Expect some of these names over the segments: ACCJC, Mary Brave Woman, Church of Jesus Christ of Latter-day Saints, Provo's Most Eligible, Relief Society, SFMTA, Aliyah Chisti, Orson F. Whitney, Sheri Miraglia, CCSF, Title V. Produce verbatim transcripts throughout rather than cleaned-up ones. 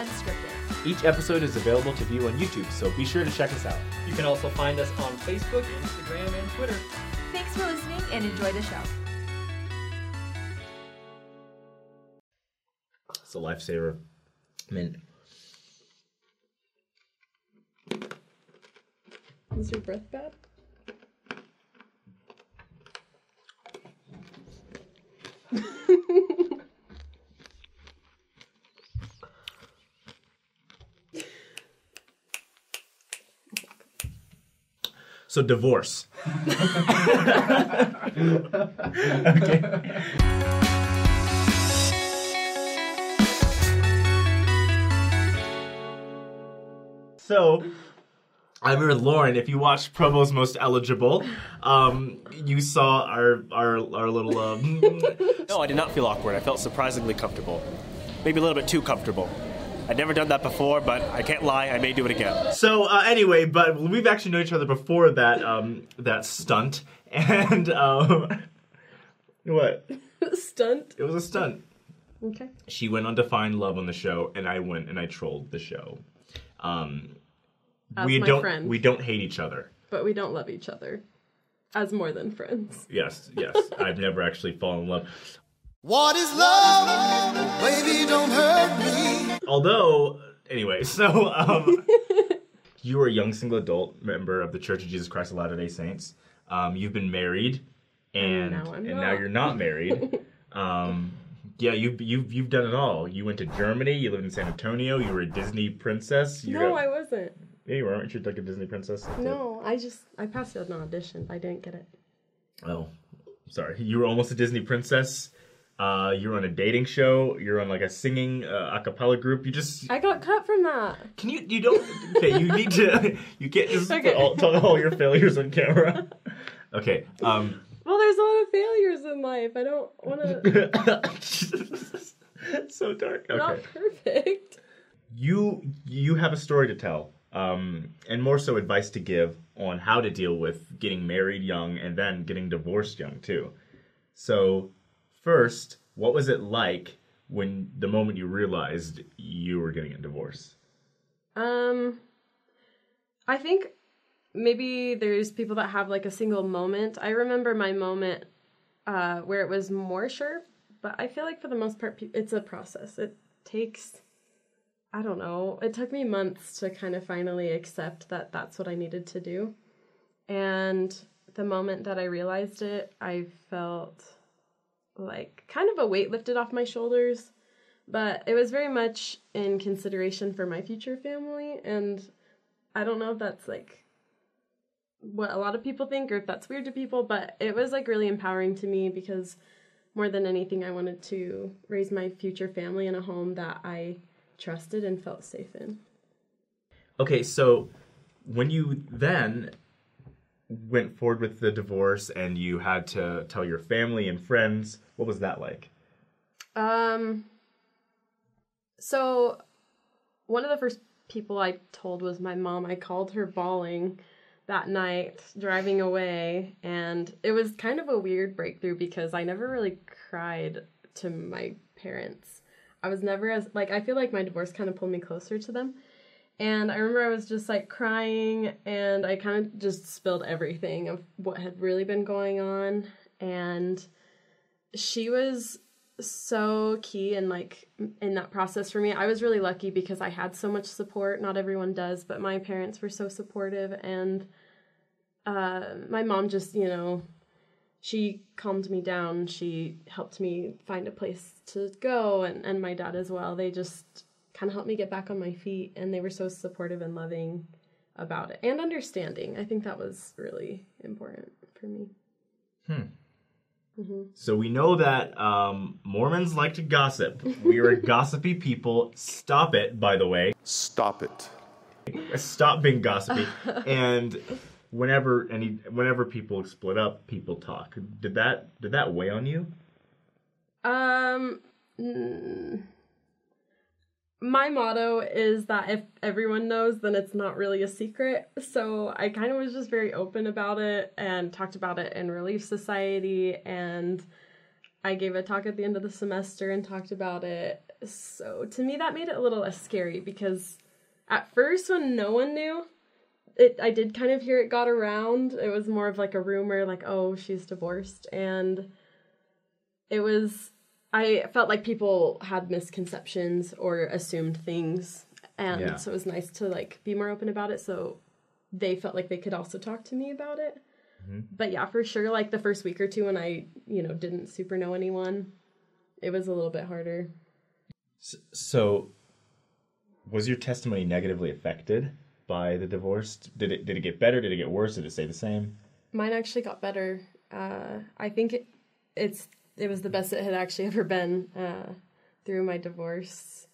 Unscripted. Each episode is available to view on YouTube, so be sure to check us out. You can also find us on Facebook, Instagram, and Twitter. Thanks for listening and enjoy the show. It's a lifesaver. Mint. Is your breath bad? So divorce. Okay. So, I remember, Lauren, if you watched Provo's Most Eligible, um, you saw our our, our little... Um... No, I did not feel awkward. I felt surprisingly comfortable. Maybe a little bit too comfortable. I'd never done that before, but I can't lie, I may do it again. So, uh, anyway, but we've actually known each other before that um, that stunt. And, um... What? Stunt? It was a stunt. Okay. She went on to find love on the show, and I went and I trolled the show. Um... As we my don't friend, we don't hate each other, but we don't love each other as more than friends. Yes, yes. I've never actually fallen in love. What is love? Baby, don't hurt me. Although, anyway, so um, you were a young single adult member of the Church of Jesus Christ of Latter-day Saints. Um, you've been married, and and now, and now you're not married. um, Yeah, you've, you've, you've done it all. You went to Germany. You lived in San Antonio. You were a Disney princess. You no, got... I wasn't. Yeah, you were. Weren't you like a Disney princess? No, I just... I passed an audition. I didn't get it. Oh, sorry. You were almost a Disney princess. Uh, you were on a dating show. You were on like a singing uh, a cappella group. You just... I got cut from that. Can you... You don't... Okay, you need to... You can't just okay. all, tell all your failures on camera. Okay, um... Well, there's a lot of failures in life. I don't want to... It's so dark. Okay. Not perfect. You you have a story to tell, um, and more so advice to give on how to deal with getting married young and then getting divorced young, too. So, first, what was it like when the moment you realized you were getting a divorce? Um, I think... Maybe there's people that have, like, a single moment. I remember my moment uh, where it was more sure, but I feel like for the most part, it's a process. It takes, I don't know, it took me months to kind of finally accept that that's what I needed to do. And the moment that I realized it, I felt like kind of a weight lifted off my shoulders, but it was very much in consideration for my future family. And I don't know if that's, like, what a lot of people think or if that's weird to people, but it was like really empowering to me because more than anything I wanted to raise my future family in a home that I trusted and felt safe in. Okay, so when you then went forward with the divorce and you had to tell your family and friends, what was that like? Um, so one of the first people I told was my mom. I called her bawling that night driving away, and it was kind of a weird breakthrough because I never really cried to my parents. I was never as, like, I feel like my divorce kind of pulled me closer to them, and I remember I was just, like, crying, and I kind of just spilled everything of what had really been going on, and she was so key in, like, in that process for me. I was really lucky because I had so much support. Not everyone does, but my parents were so supportive, and Uh, my mom just, you know, she calmed me down. She helped me find a place to go, and, and my dad as well. They just kind of helped me get back on my feet, and they were so supportive and loving about it and understanding. I think that was really important for me. Hmm. Mm-hmm. So we know that um, Mormons like to gossip. We are gossipy people. Stop it, by the way. Stop it. Stop being gossipy. And... Whenever any, whenever people split up, people talk. Did that did that weigh on you? Um, mm, my motto is that if everyone knows, then it's not really a secret. So I kind of was just very open about it and talked about it in Relief Society. And I gave a talk at the end of the semester and talked about it. So to me, that made it a little less scary, because at first, when no one knew, it I did kind of hear it got around. It was more of like a rumor, like, oh, she's divorced. And it was, I felt like people had misconceptions or assumed things. And yeah. so it was nice to like be more open about it. So they felt like they could also talk to me about it. Mm-hmm. But yeah, for sure, like the first week or two when I, you know, didn't super know anyone, it was a little bit harder. So was your testimony negatively affected by the divorce? Did it did it get better? Did it get worse? Did it stay the same? Mine actually got better. Uh, I think it, it's it was the best it had actually ever been uh, through my divorce.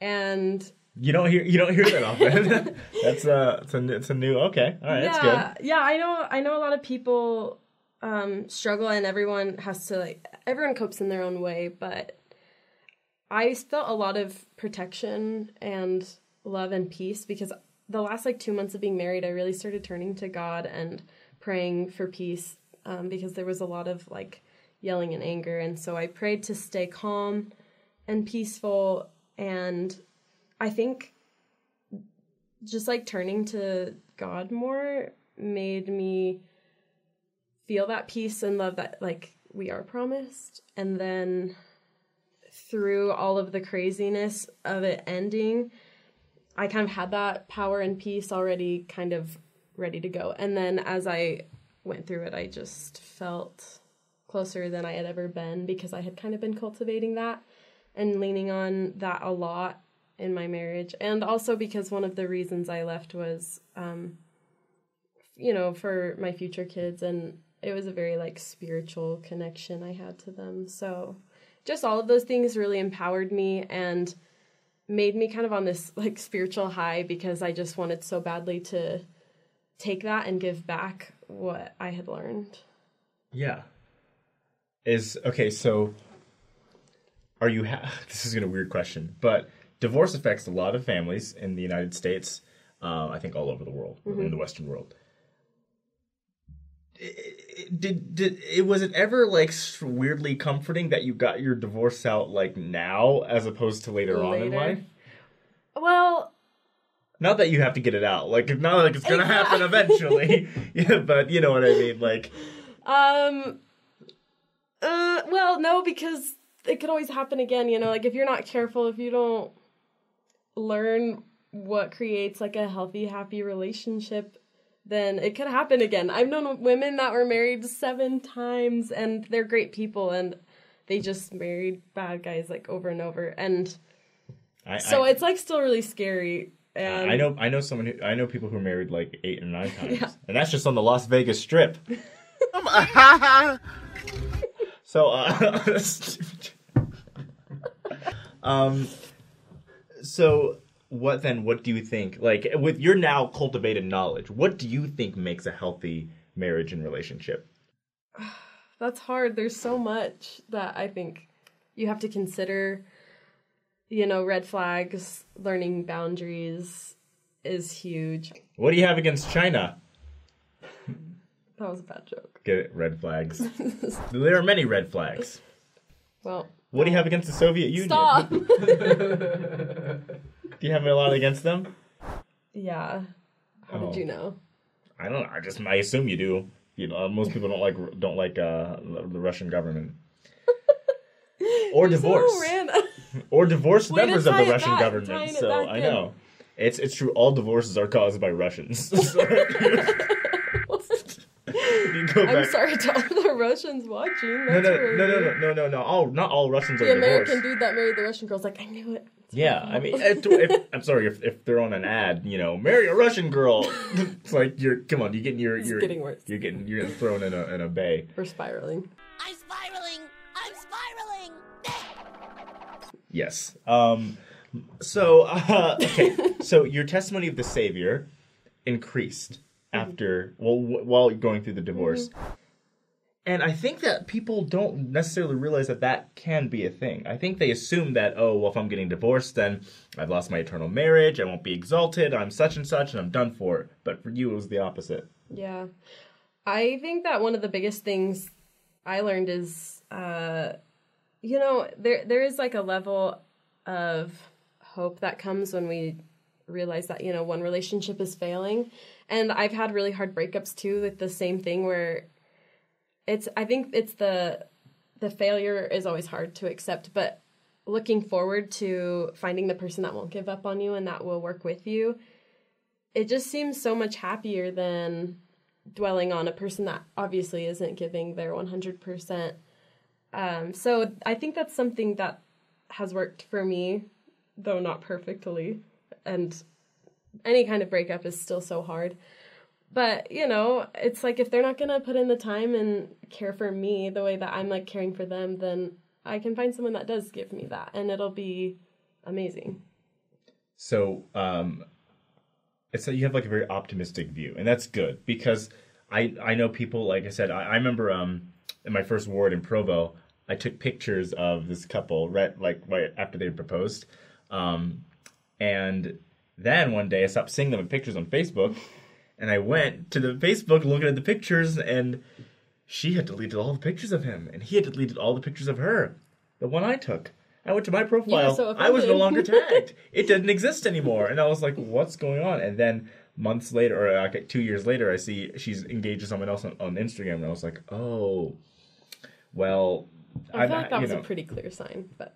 And you don't hear you don't hear that often. that's uh, it's a it's a new okay. All right, yeah, that's good. Yeah, I know I know a lot of people um, struggle, and everyone has to like everyone copes in their own way, but I felt a lot of protection and love and peace, because the last like two months of being married, I really started turning to God and praying for peace um, because there was a lot of like yelling and anger. And so I prayed to stay calm and peaceful. And I think just like turning to God more made me feel that peace and love that like we are promised. And then through all of the craziness of it ending, I kind of had that power and peace already kind of ready to go. And then as I went through it, I just felt closer than I had ever been, because I had kind of been cultivating that and leaning on that a lot in my marriage. And also because one of the reasons I left was, um, you know, for my future kids. And it was a very like spiritual connection I had to them. So just all of those things really empowered me and made me kind of on this like spiritual high, because I just wanted so badly to take that and give back what I had learned. Yeah. Is okay. So are you, ha- this is going to be a weird question, but divorce affects a lot of families in the United States. Uh, I think all over the world, mm-hmm. in the Western world. Did did it was it ever like weirdly comforting that you got your divorce out like now as opposed to later, later. on in life? Well, not that you have to get it out, like not like it's gonna exactly. happen eventually, yeah, but you know what I mean, like. Um. Uh. Well, no, because it could always happen again. You know, like if you're not careful, if you don't learn what creates like a healthy, happy relationship, then it could happen again. I've known women that were married seven times, and they're great people, and they just married bad guys like over and over. And I, so I, it's like still really scary. And I know, I know someone who, I know people who are married like eight and nine times, yeah. and that's just on the Las Vegas Strip. so, uh, um, so. What then, what do you think, like, with your now cultivated knowledge, what do you think makes a healthy marriage and relationship? That's hard. There's so much that I think you have to consider, you know, red flags, learning boundaries is huge. What do you have against China? That was a bad joke. Get it? Red flags. There are many red flags. Well. What do you have against the Soviet Union? Stop! Do you have a lot against them? Yeah. How oh. did you know? I don't know. I just I assume you do. You know, most people don't like don't like uh, the Russian government. Or You're divorce. So random. Or divorced members of the Russian back, government. So I know. In. It's it's true. All divorces are caused by Russians. I'm sorry to all the Russians watching. That's no, no, no, no, no, no, no, no. All not all Russians the are divorced. The American dude that married the Russian girl's like, I knew it. Yeah, I mean, if, if, I'm sorry, if, if they're on an ad, you know, marry a Russian girl. It's like, you're, come on, you're getting, you're, you're, getting worse. You're getting, you're getting thrown in a, in a bay. We're spiraling. I'm spiraling. I'm spiraling. Yes. Um, so, uh, okay. So your testimony of the Savior increased after, mm-hmm. well, w- while going through the divorce. Mm-hmm. And I think that people don't necessarily realize that that can be a thing. I think they assume that, oh, well, if I'm getting divorced, then I've lost my eternal marriage. I won't be exalted. I'm such and such, and I'm done for it. But for you, it was the opposite. Yeah. I think that one of the biggest things I learned is, uh, you know, there there is like a level of hope that comes when we realize that, you know, one relationship is failing. And I've had really hard breakups too with the same thing, where it's, I think it's the, the failure is always hard to accept, but looking forward to finding the person that won't give up on you and that will work with you, it just seems so much happier than dwelling on a person that obviously isn't giving their one hundred percent. Um, so I think that's something that has worked for me, though not perfectly. And any kind of breakup is still so hard. But, you know, it's like if they're not going to put in the time and care for me the way that I'm, like, caring for them, then I can find someone that does give me that, and it'll be amazing. So, um, it's that you have, like, a very optimistic view, and that's good, because I, I know people, like I said, I, I remember um, in my first ward in Provo, I took pictures of this couple right, like, right after they had proposed, um, and then one day I stopped seeing them in pictures on Facebook, and I went to the Facebook looking at the pictures, and she had deleted all the pictures of him, and he had deleted all the pictures of her. The one I took. I went to my profile. So I was no longer tagged. It didn't exist anymore. And I was like, what's going on? And then months later, or like two years later, I see she's engaged to someone else on, on Instagram, and I was like, oh, well. I thought like that was know. a pretty clear sign, but.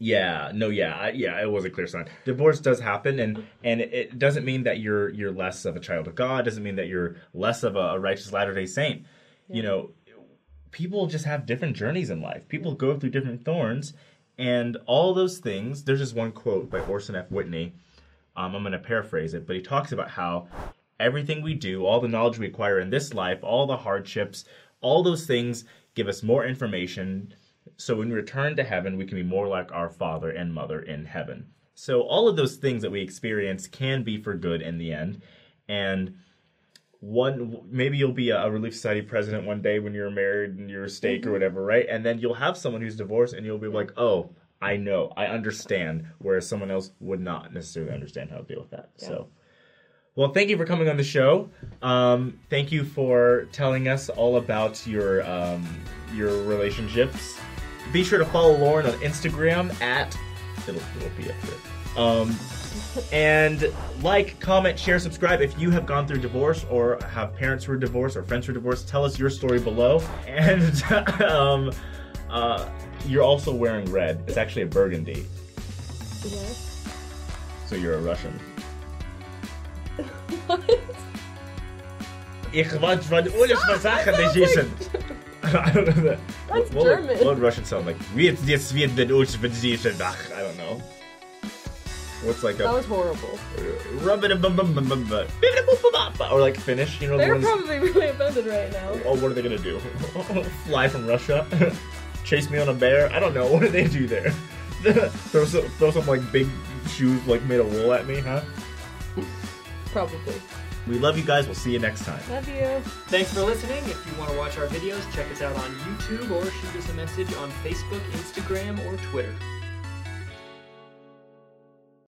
Yeah, no, yeah, I, yeah, it was a clear sign. Divorce does happen, and, and it doesn't mean that you're you're less of a child of God. It doesn't mean that you're less of a, a righteous Latter-day Saint. Yeah. You know, people just have different journeys in life. People go through different thorns, and all those things. There's just one quote by Orson F. Whitney. Um, I'm going to paraphrase it, but he talks about how everything we do, all the knowledge we acquire in this life, all the hardships, all those things give us more information. So when we return to heaven, we can be more like our Father and Mother in heaven. So all of those things that we experience can be for good in the end. And one, maybe you'll be a Relief Society president one day when you're married and you're a stake mm-hmm. or whatever, right? And then you'll have someone who's divorced and you'll be like, oh, I know, I understand, whereas someone else would not necessarily understand how to deal with that. Yeah. So, well, thank you for coming on the show. Um, thank you for telling us all about your um, your relationships. Be sure to follow Lauren on Instagram at, it'll, it'll be up there. Um, and like, comment, share, subscribe. If you have gone through divorce or have parents who are divorced or friends who are divorced, tell us your story below. And um, uh, you're also wearing red. It's actually a burgundy. Yes. So you're a Russian. What? Ich was von I don't know that. That's what, German. What would, what would Russian sound like? I don't know. What's like a... That was horrible. Or like Finnish. You know, they're the probably really offended right now. Oh, what are they going to do? Fly from Russia? Chase me on a bear? I don't know. What do they do there? throw, some, throw some like big shoes like made of wool at me, huh? Probably. We love you guys. We'll see you next time. Love you. Thanks for listening. If you want to watch our videos, check us out on YouTube or shoot us a message on Facebook, Instagram, or Twitter.